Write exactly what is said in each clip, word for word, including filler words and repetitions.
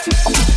We'll be right back.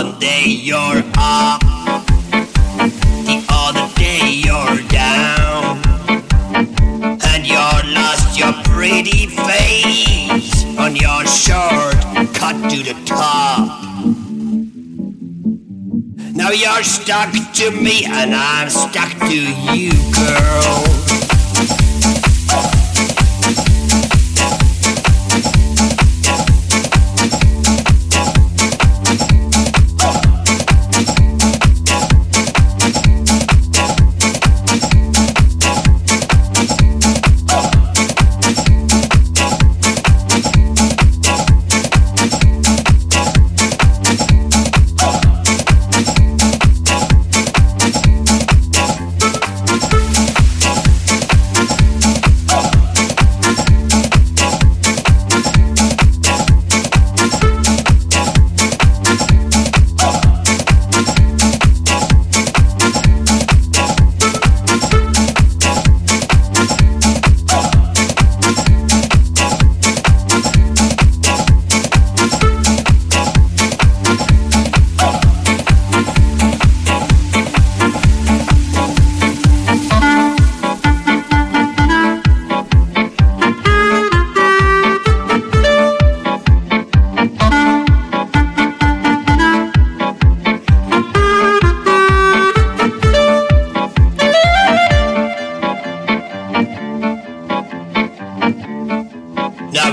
One day you're up, the other day you're down, and you're lost your pretty face on your shirt cut to the top. Now you're stuck to me and I'm stuck to you, girl.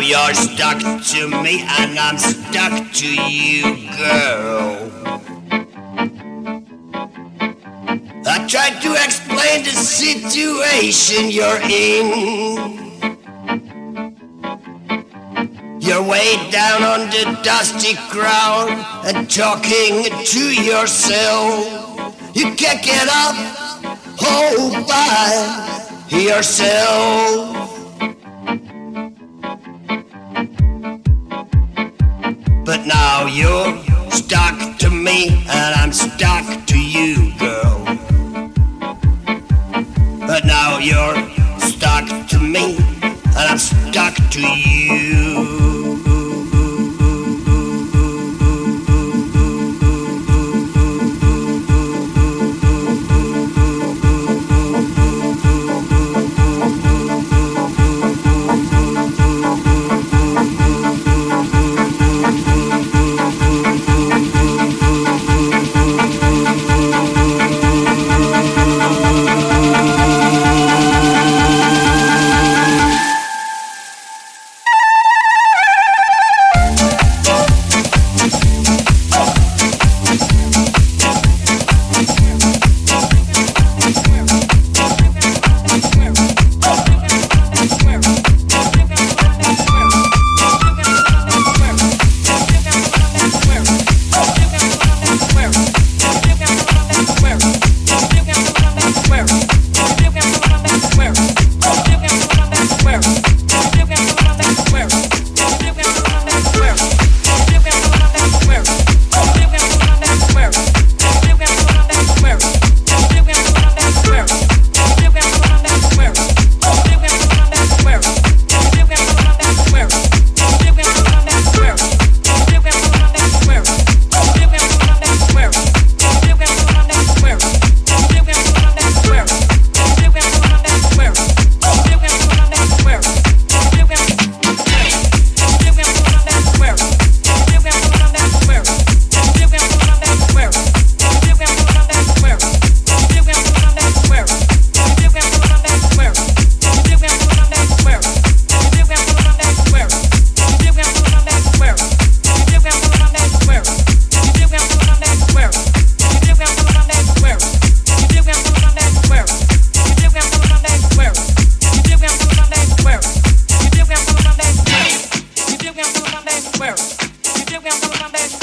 You're stuck to me and I'm stuck to you, girl. I tried to explain the situation you're in. You're way down on the dusty ground and talking to yourself. You can't get up all by yourself. But now you're stuck to me and I'm stuck to you, girl. But now you're stuck to me and I'm stuck to you.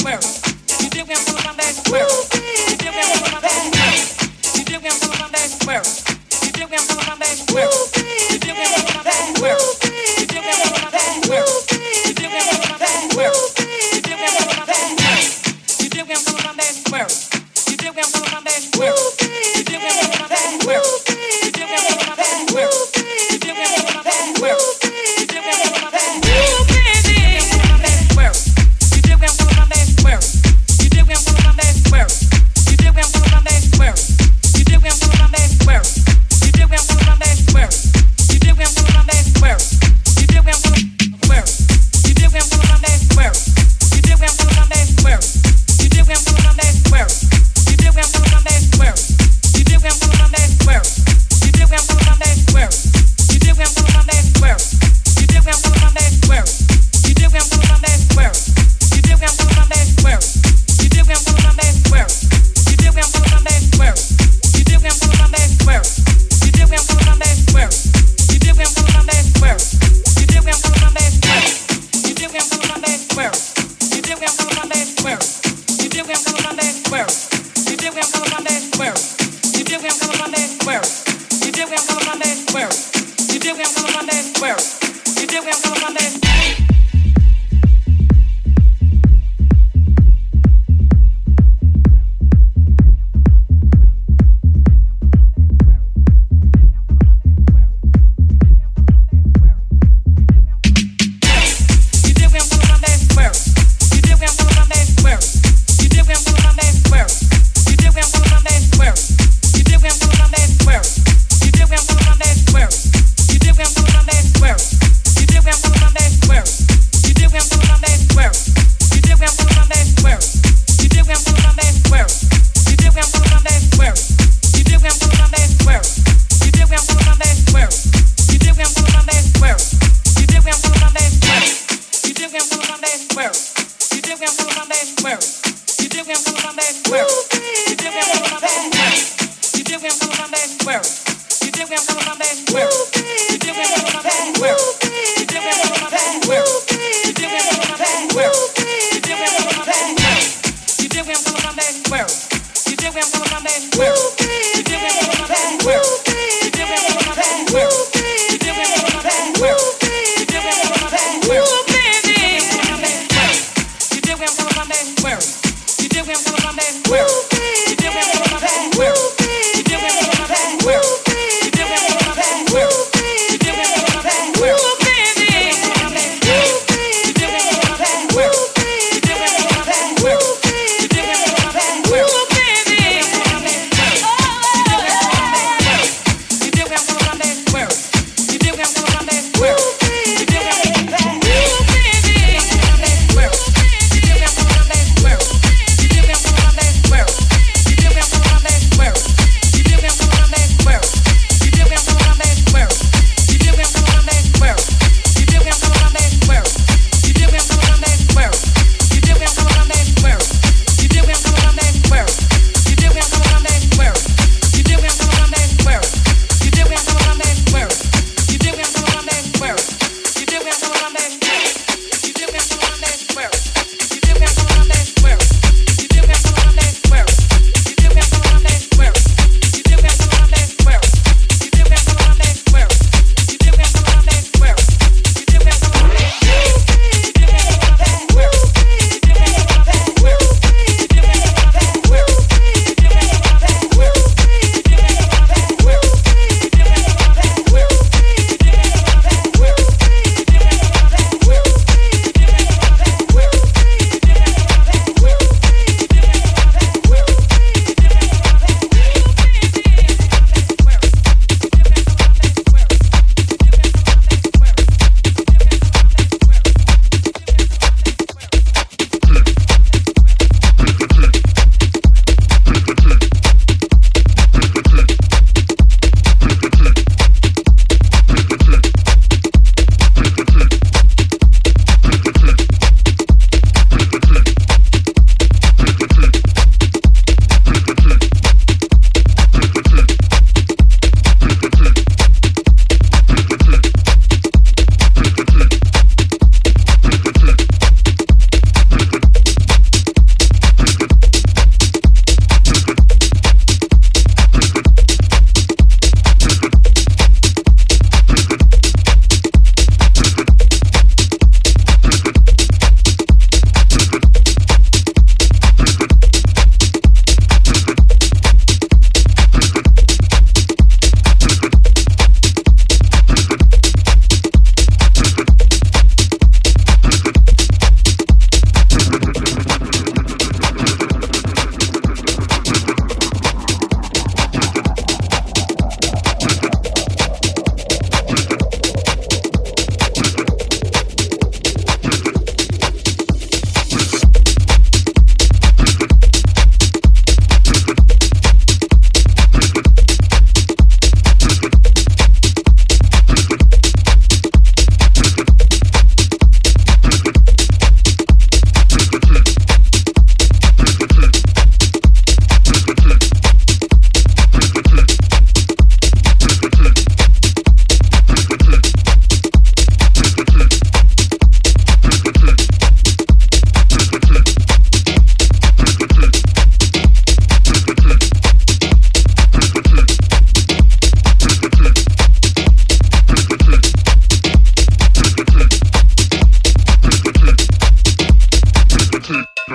Where? You do get some of that. Where?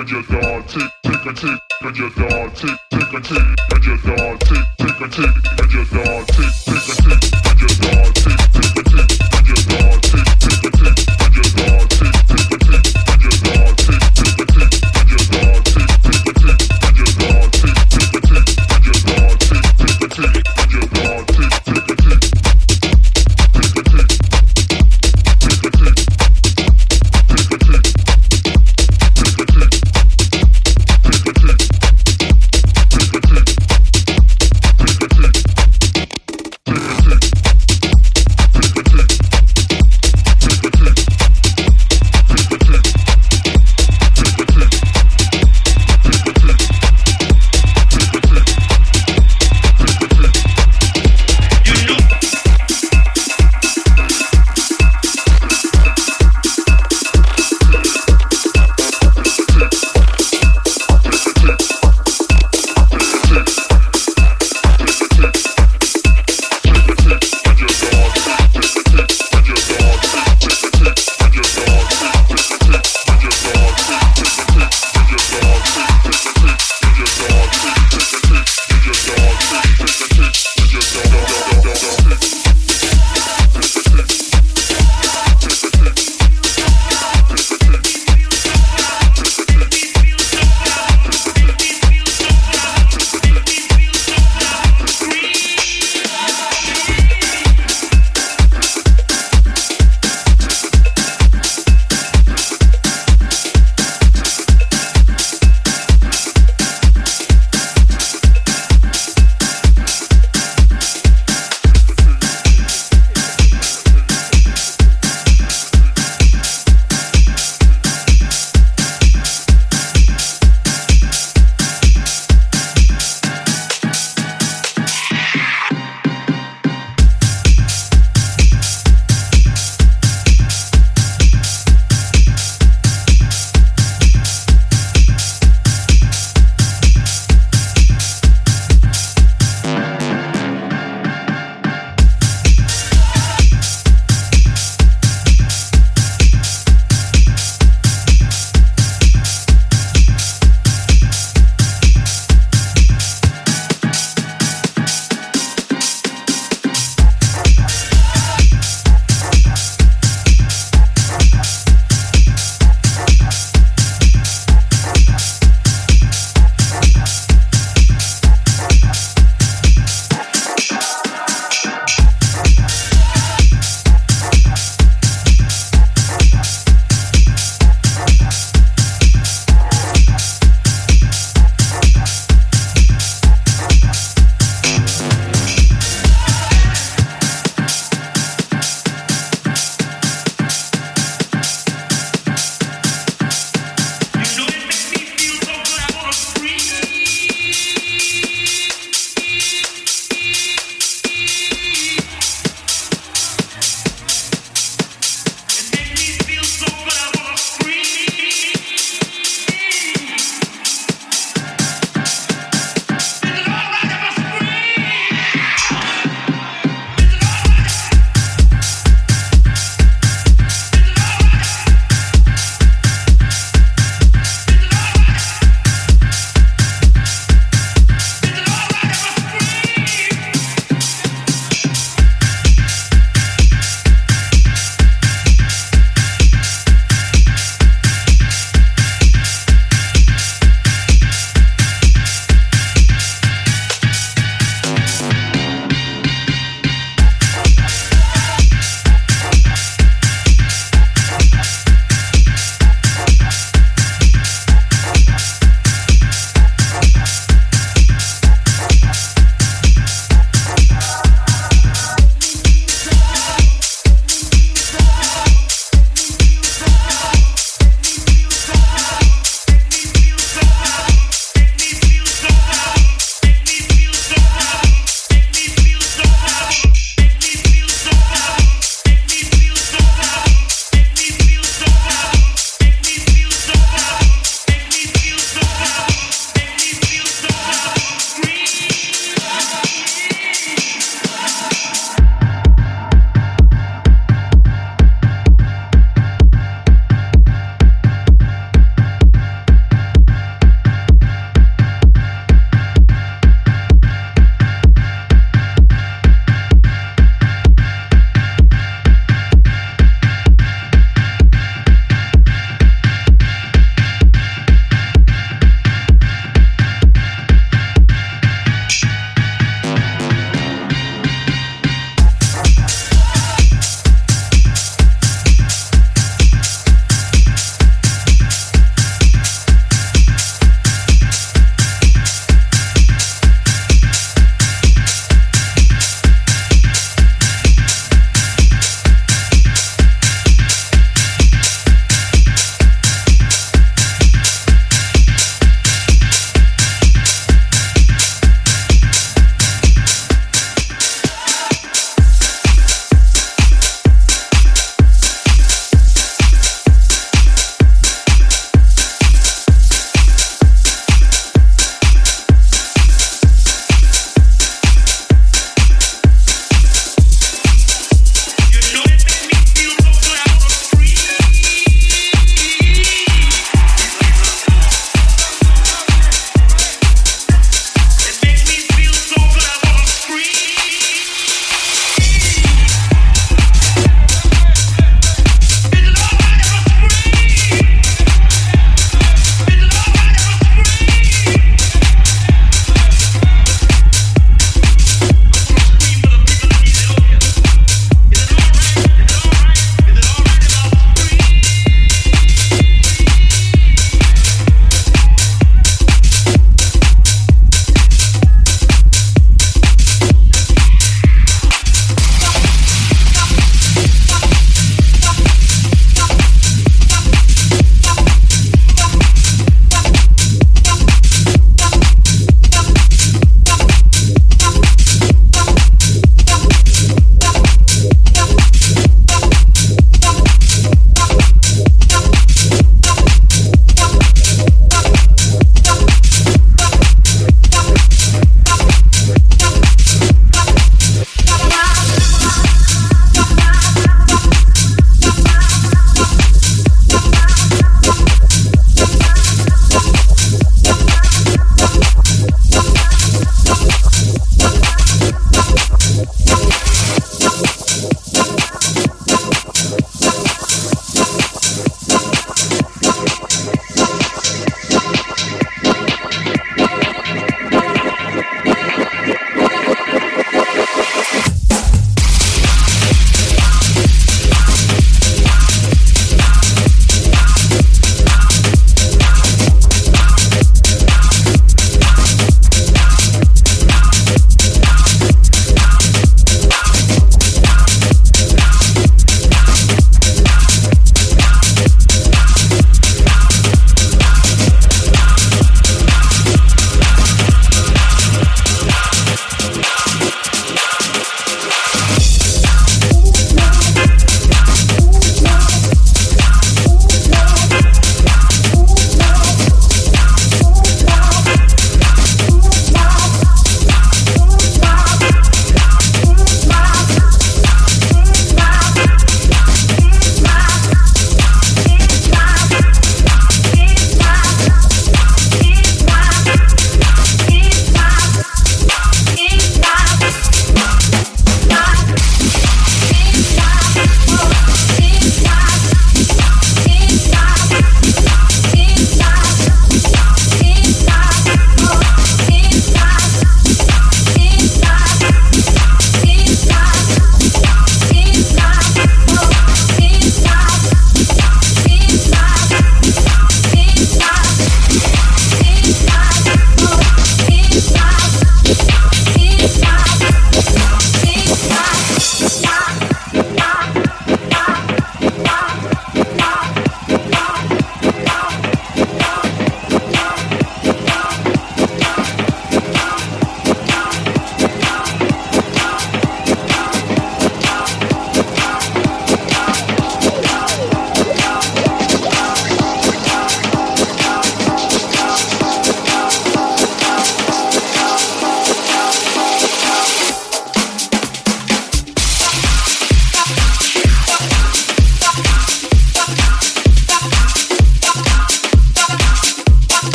and your dog tick, tick and tick, and your dog tick, tick and tick, and your dog tick, tick and tick, and your dog tick, tick and tick, and your dog tick, tick and tick, and your dog tick, tick and tick, and your dog tick, tick and tick, and your dog tick, tick and tick, and your dog tick, tick and tick, and your dog tick, tick and tick, and your dog tick, tick and tick, and your dog tick, tick and tick.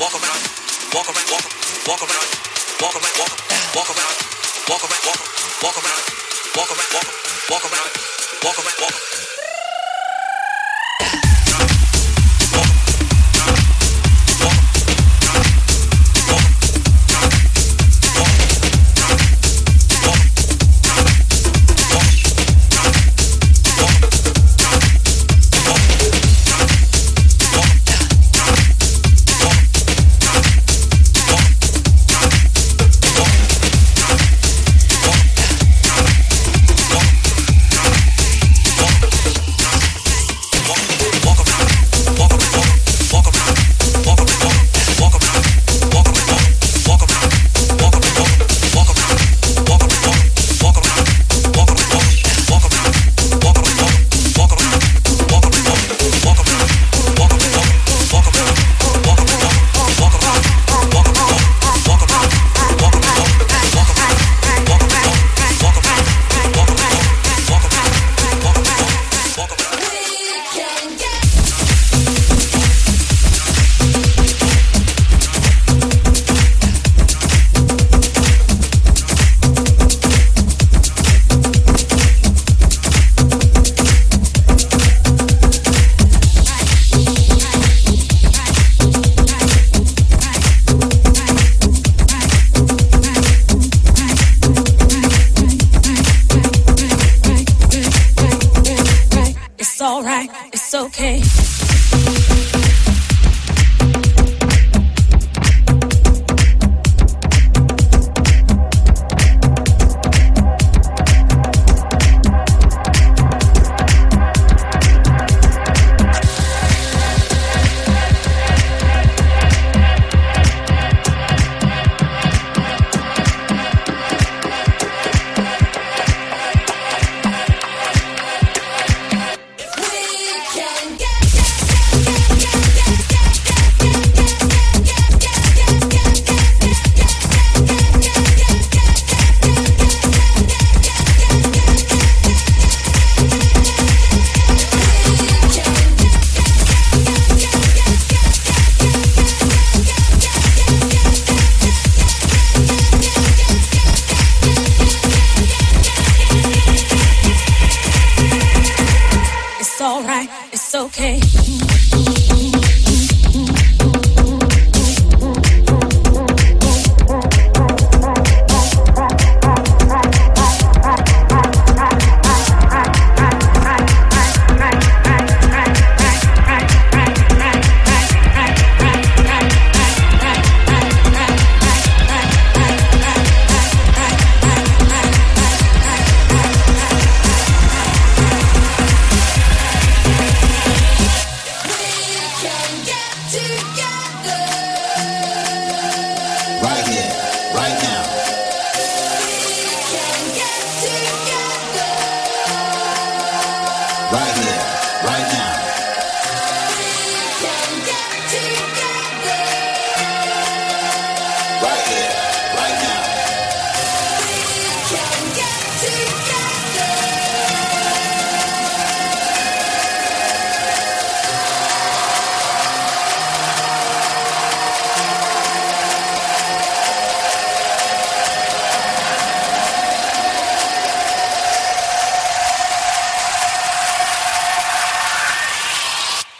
walk around, walk around, walk, walk around, walk around, walk, walk around, walk around, walk, walk around, walk around, walk, walk around, walk around, walk.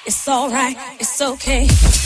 It's alright, it's okay.